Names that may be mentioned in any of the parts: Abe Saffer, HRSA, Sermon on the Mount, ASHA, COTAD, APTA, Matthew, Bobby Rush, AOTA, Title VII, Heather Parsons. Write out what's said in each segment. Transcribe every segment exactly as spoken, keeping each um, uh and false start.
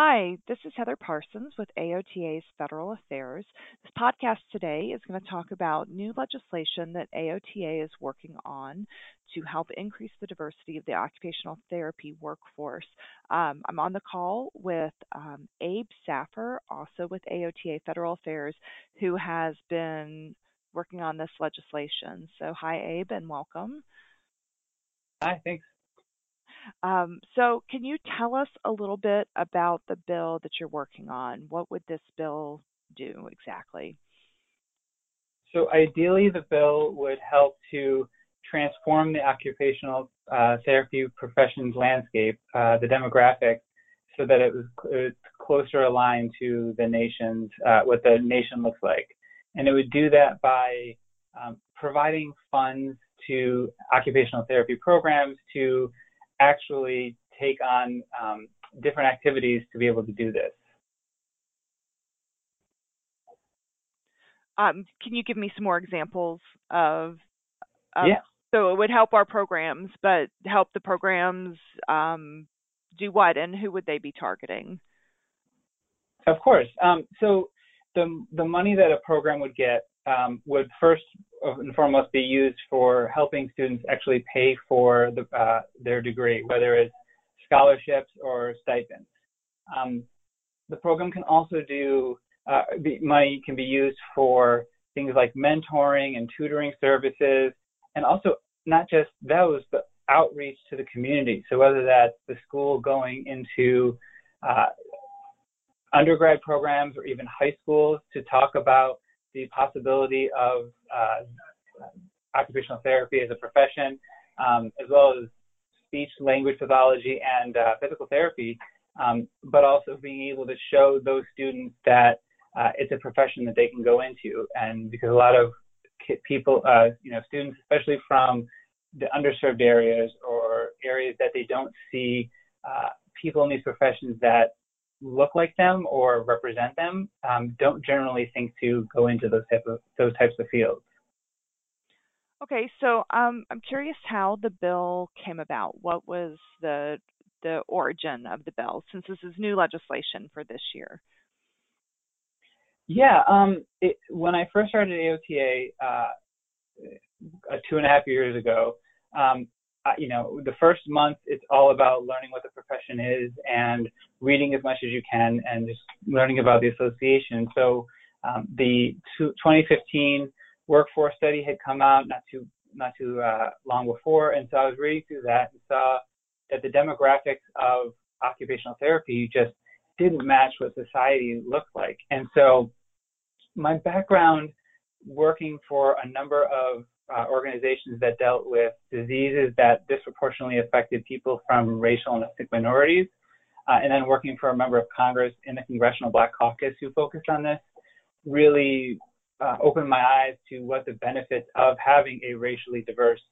Hi, this is Heather Parsons with A O T A's Federal Affairs. This podcast today is going to talk about new legislation that A O T A is working on to help increase the diversity of the occupational therapy workforce. Um, I'm on the call with um, Abe Saffer, also with A O T A Federal Affairs, who has been working on this legislation. So hi, Abe, and welcome. Hi, thanks. Um, so can you tell us a little bit about the bill that you're working on? What would this bill do exactly? So ideally, the bill would help to transform the occupational uh, therapy profession's landscape, uh, the demographic, so that it was it's closer aligned to the nation's, uh, what the nation looks like. And it would do that by um, providing funds to occupational therapy programs to actually take on um, different activities to be able to do this. Um, can you give me some more examples of, of? Yeah. So it would help our programs, but help the programs um, do what, and who would they be targeting? Of course. Um, so the the money that a program would get Um, would first and foremost be used for helping students actually pay for the, uh, their degree, whether it's scholarships or stipends. Um, the program can also do, uh, be, money can be used for things like mentoring and tutoring services, and also not just those, but outreach to the community. So whether that's the school going into uh, undergrad programs or even high schools to talk about the possibility of uh, occupational therapy as a profession, um, as well as speech, language pathology, and uh, physical therapy, um, but also being able to show those students that uh, it's a profession that they can go into. And because a lot of people, uh, you know, students, especially from the underserved areas or areas that they don't see uh, people in these professions that look like them or represent them, um, don't generally think to go into those type of those types of fields. Okay, so um, I'm curious how the bill came about. What was the the origin of the bill, since this is new legislation for this year? Yeah, um, it, when I first started A O T A uh, two and a half years ago, um, Uh, you know, the first month, it's all about learning what the profession is and reading as much as you can and just learning about the association. So um, the twenty fifteen workforce study had come out not too not too uh, long before, and so I was reading through that and saw that the demographics of occupational therapy just didn't match what society looked like. And so my background working for a number of Uh, organizations that dealt with diseases that disproportionately affected people from racial and ethnic minorities, uh, and then working for a member of Congress in the Congressional Black Caucus who focused on this, really uh, opened my eyes to what the benefits of having a racially diverse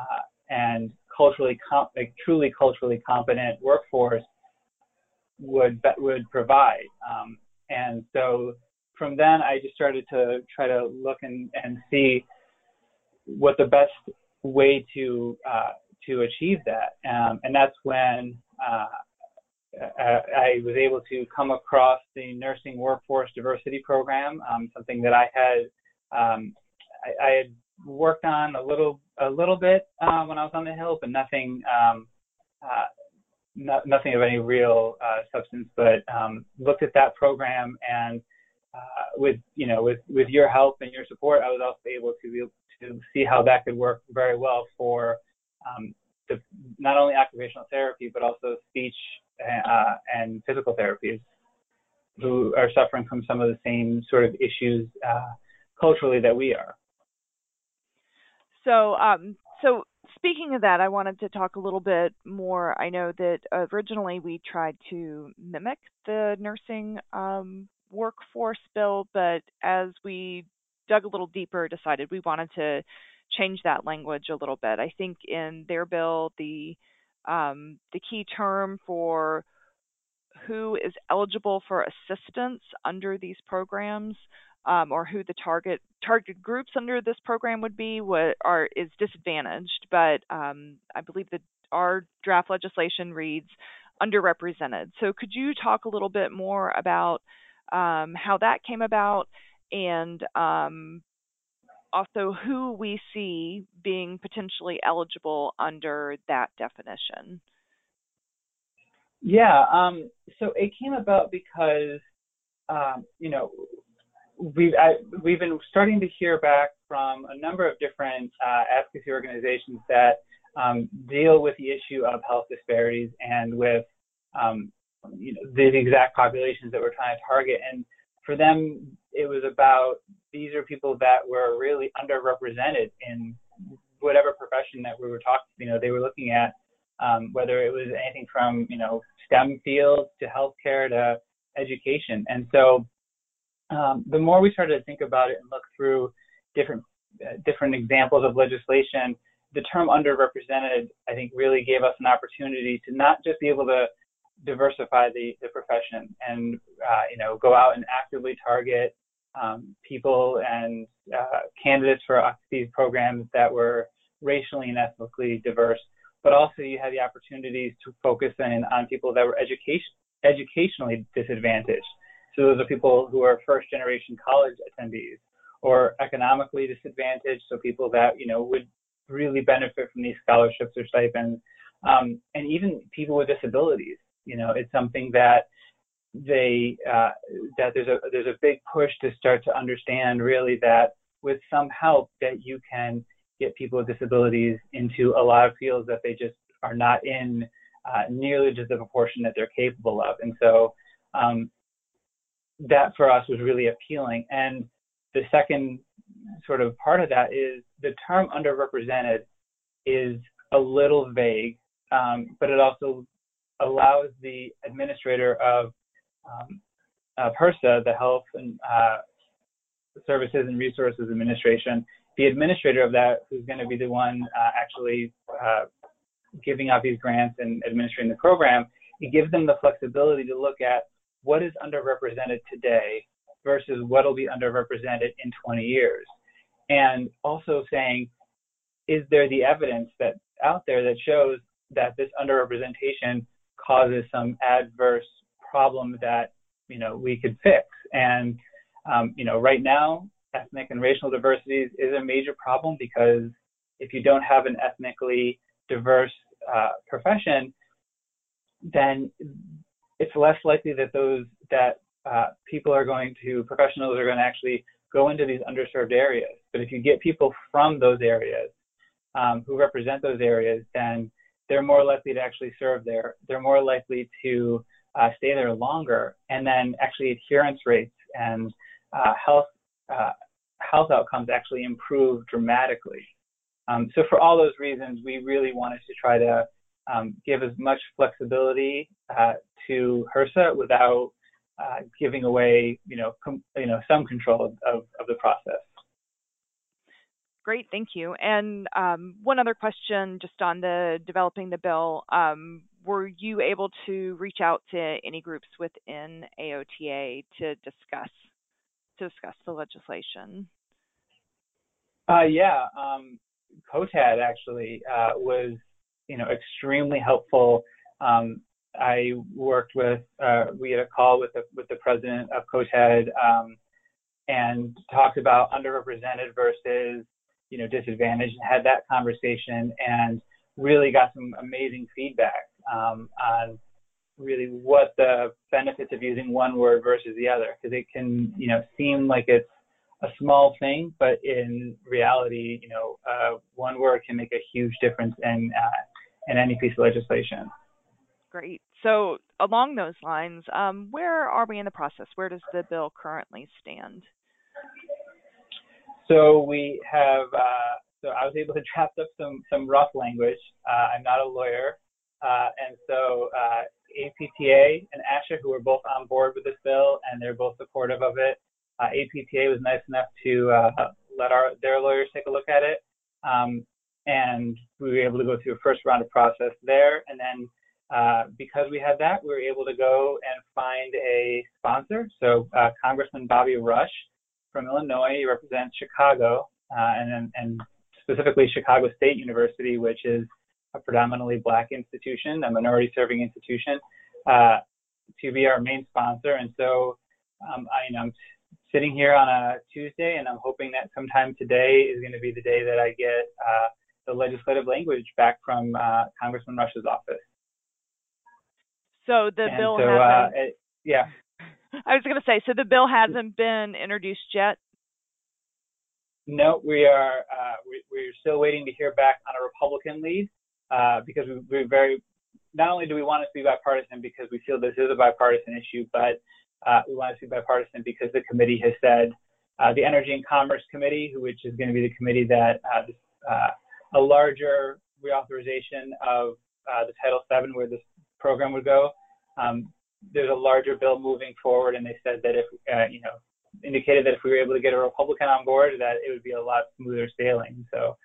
uh, and culturally comp- like truly culturally competent workforce would would provide. Um, and so from then, I just started to try to look and, and see what the best way to uh, to achieve that, um, and that's when uh, I, I was able to come across the Nursing Workforce Diversity Program, um, something that I had um, I, I had worked on a little a little bit uh, when I was on the Hill, but nothing um, uh, no, nothing of any real uh, substance. But um, looked at that program, and uh, with you know with with your help and your support, I was also able to be to see how that could work very well for um, the, not only occupational therapy, but also speech uh, and physical therapies, who are suffering from some of the same sort of issues uh, culturally that we are. So, um, so speaking of that, I wanted to talk a little bit more. I know that originally we tried to mimic the nursing um, workforce bill, but as we dug a little deeper, decided we wanted to change that language a little bit. I think in their bill, the um, the key term for who is eligible for assistance under these programs, um, or who the target targeted groups under this program would be, what are is disadvantaged. But um, I believe that our draft legislation reads underrepresented. So could you talk a little bit more about um, how that came about, and um, also who we see being potentially eligible under that definition? Yeah, um, so it came about because, um, you know, we've, I, we've been starting to hear back from a number of different uh, advocacy organizations that um, deal with the issue of health disparities and with um, you know, the exact populations that we're trying to target. And for them, it was about these are people that were really underrepresented in whatever profession that we were talking, you know, they were looking at. Um, whether it was anything from, you know, STEM fields to healthcare to education. And so um, the more we started to think about it and look through different uh, different examples of legislation, the term underrepresented, I think, really gave us an opportunity to not just be able to diversify the, the profession and, uh, you know, go out and actively target um, people and uh, candidates for these programs that were racially and ethnically diverse, but also you had the opportunities to focus in on people that were education, educationally disadvantaged. So those are people who are first generation college attendees, or economically disadvantaged, so people that, you know, would really benefit from these scholarships or stipends, um, and even people with disabilities. You know, it's something that they, uh, that there's a, there's a big push to start to understand really that with some help that you can get people with disabilities into a lot of fields that they just are not in uh, nearly just the proportion that they're capable of. And so um, that for us was really appealing. And the second sort of part of that is the term underrepresented is a little vague, um, but it also allows the administrator of um, uh, HRSA, the Health and uh, Services and Resources Administration, the administrator of that, who's going to be the one uh, actually uh, giving out these grants and administering the program, it gives them the flexibility to look at what is underrepresented today versus what will be underrepresented in twenty years. And also saying, is there the evidence that out there that shows that this underrepresentation causes some adverse problem that, you know, we could fix? And, um, you know, right now, ethnic and racial diversities is a major problem, because if you don't have an ethnically diverse uh, profession, then it's less likely that those that uh, people are going to, professionals are going to actually go into these underserved areas. But if you get people from those areas um, who represent those areas, then they're more likely to actually serve there. They're more likely to uh, stay there longer, and then actually adherence rates and uh, health Uh, health outcomes actually improve dramatically. Um, so for all those reasons, we really wanted to try to um, give as much flexibility uh, to HRSA without uh, giving away, you know, com you know, some control of, of the process. Great, thank you. And um, one other question just on the developing the bill. Um, were you able to reach out to any groups within A O T A to discuss to discuss the legislation? Uh, yeah, um, COTAD actually uh, was, you know, extremely helpful. Um, I worked with, uh, we had a call with the, with the president of COTAD um, and talked about underrepresented versus, you know, disadvantaged, and had that conversation and really got some amazing feedback um, on really what the benefits of using one word versus the other, because it can, you know, seem like it's a small thing, but in reality, you know, uh, one word can make a huge difference in uh, in any piece of legislation. Great. So along those lines, um, where are we in the process? Where does the bill currently stand? So we have. Uh, so I was able to draft up some some rough language. Uh, I'm not a lawyer, uh, and so. Uh, A P T A and ASHA, who are both on board with this bill, and they're both supportive of it. Uh, A P T A was nice enough to uh, let our their lawyers take a look at it, um, and we were able to go through a first round of process there. And then uh, because we had that, we were able to go and find a sponsor. So uh, Congressman Bobby Rush from Illinois, he represents Chicago, uh, and, and specifically Chicago State University, which is a predominantly Black institution, a minority-serving institution, uh, to be our main sponsor. And so um, I, you know, I'm sitting here on a Tuesday, and I'm hoping that sometime today is going to be the day that I get uh, the legislative language back from uh, Congressman Rush's office. So the and bill so, hasn't. Uh, it, yeah. I was going to say, so the bill hasn't been introduced yet. No, we are uh, we, we're still waiting to hear back on a Republican lead uh, because we, we're very. Not only do we want it to be bipartisan because we feel this is a bipartisan issue, but uh, we want it to be bipartisan because the committee has said uh, the Energy and Commerce Committee, which is going to be the committee that uh, uh, a larger reauthorization of uh, the Title seven, where this program would go. Um, there's a larger bill moving forward, and they said that if uh, you know. indicated that if we were able to get a Republican on board, that it would be a lot smoother sailing. So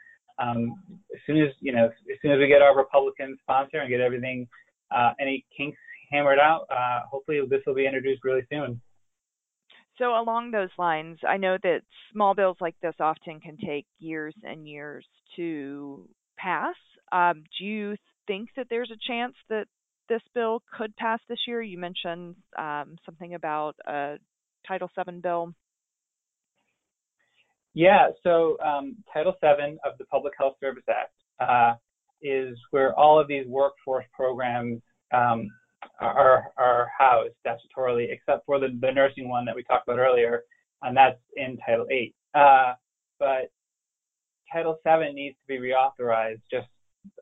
um, as soon as, you know, as soon as we get our Republican sponsor and get everything, uh, any kinks hammered out, uh, hopefully this will be introduced really soon. So along those lines, I know that small bills like this often can take years and years to pass. Um, do you think that there's a chance that this bill could pass this year? You mentioned um, something about a Title seven bill. Yeah, so um, Title seven of the Public Health Service Act uh, is where all of these workforce programs um, are, are housed statutorily, except for the, the nursing one that we talked about earlier, and that's in Title eight. Uh, but Title seven needs to be reauthorized, just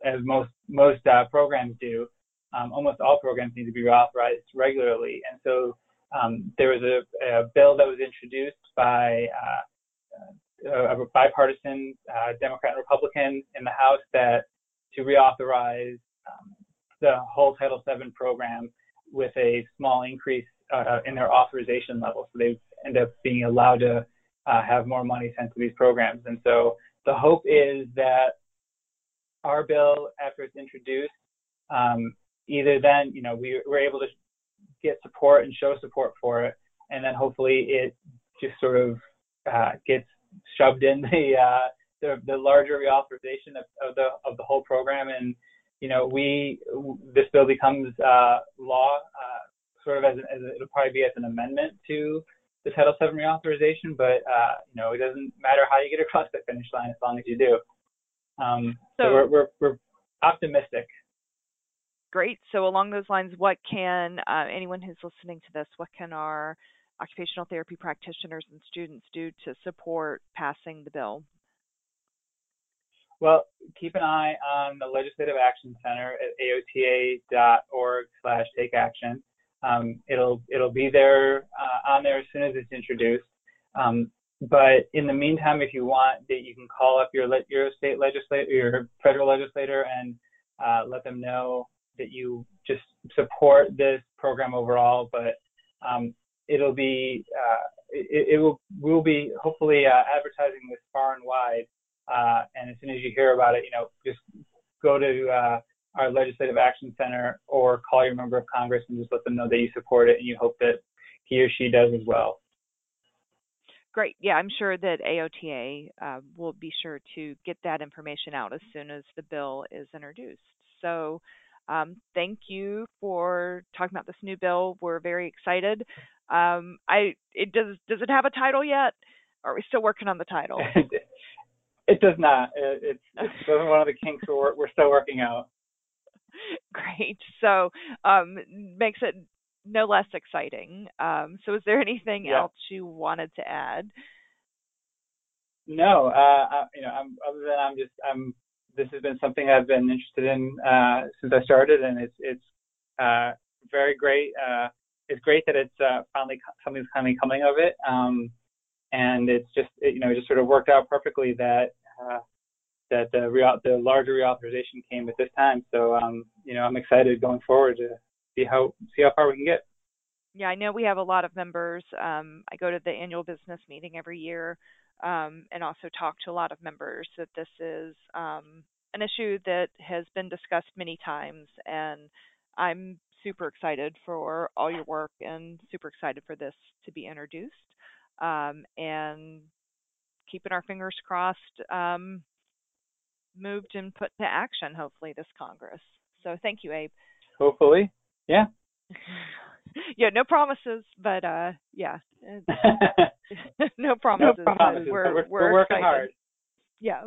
as most, most uh, programs do. Um, almost all programs need to be reauthorized regularly, and so Um, there was a, a bill that was introduced by uh, a, a bipartisan uh, Democrat and Republican in the House that to reauthorize um, the whole Title seven program with a small increase uh, in their authorization level. So they end up being allowed to uh, have more money sent to these programs. And so the hope is that our bill, after it's introduced, um, either then, you know, we were able to get support and show support for it, and then hopefully it just sort of uh, gets shoved in the uh, the, the larger reauthorization of, of the of the whole program, and you know we this bill becomes uh, law uh, sort of as, as it'll probably be as an amendment to the Title seven reauthorization, but uh, you know it doesn't matter how you get across the finish line as long as you do. Um, so, so we're, we're we're optimistic. Great. So along those lines, what can uh, anyone who's listening to this, what can our occupational therapy practitioners and students do to support passing the bill? Well, keep an eye on the Legislative Action Center at A O T A dot org slash take action. Um, it'll it'll be there uh, on there as soon as it's introduced. Um, but in the meantime, if you want, that you can call up your your state legislator, your federal legislator, and uh, let them know that you just support this program overall, but um, it'll be, uh, it, it will we'll be hopefully uh, advertising this far and wide. Uh, and as soon as you hear about it, you know, just go to uh, our Legislative Action Center or call your member of Congress and just let them know that you support it, and you hope that he or she does as well. Great. Yeah, I'm sure that A O T A uh, will be sure to get that information out as soon as the bill is introduced. So, Um, thank you for talking about this new bill. We're very excited. Um, I it does does it have a title yet? Or are we still working on the title? It does not. It, it's, it's one of the kinks we're we're still working out. Great. So um, makes it no less exciting. Um, so is there anything yeah. else you wanted to add? No. Uh, I, you know, I'm, other than I'm just I'm. This has been something I've been interested in uh, since I started, and it's it's uh, very great. Uh, it's great that it's uh, finally something's finally coming of it, um, and it's just it, you know it just sort of worked out perfectly that uh, that the re the larger reauthorization came at this time. So um, you know I'm excited going forward to see how see how far we can get. Yeah, I know we have a lot of members. Um, I go to the annual business meeting every year. Um, and also talk to a lot of members that this is um, an issue that has been discussed many times, and I'm super excited for all your work and super excited for this to be introduced, um, and keeping our fingers crossed um, moved and put to action, hopefully, this Congress. So thank you, Abe. Hopefully, yeah. Yeah, no promises, but uh, yeah, no promises. No promises. We're, we're, we're working hard. Yeah.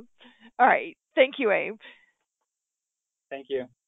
All right. Thank you, Abe. Thank you.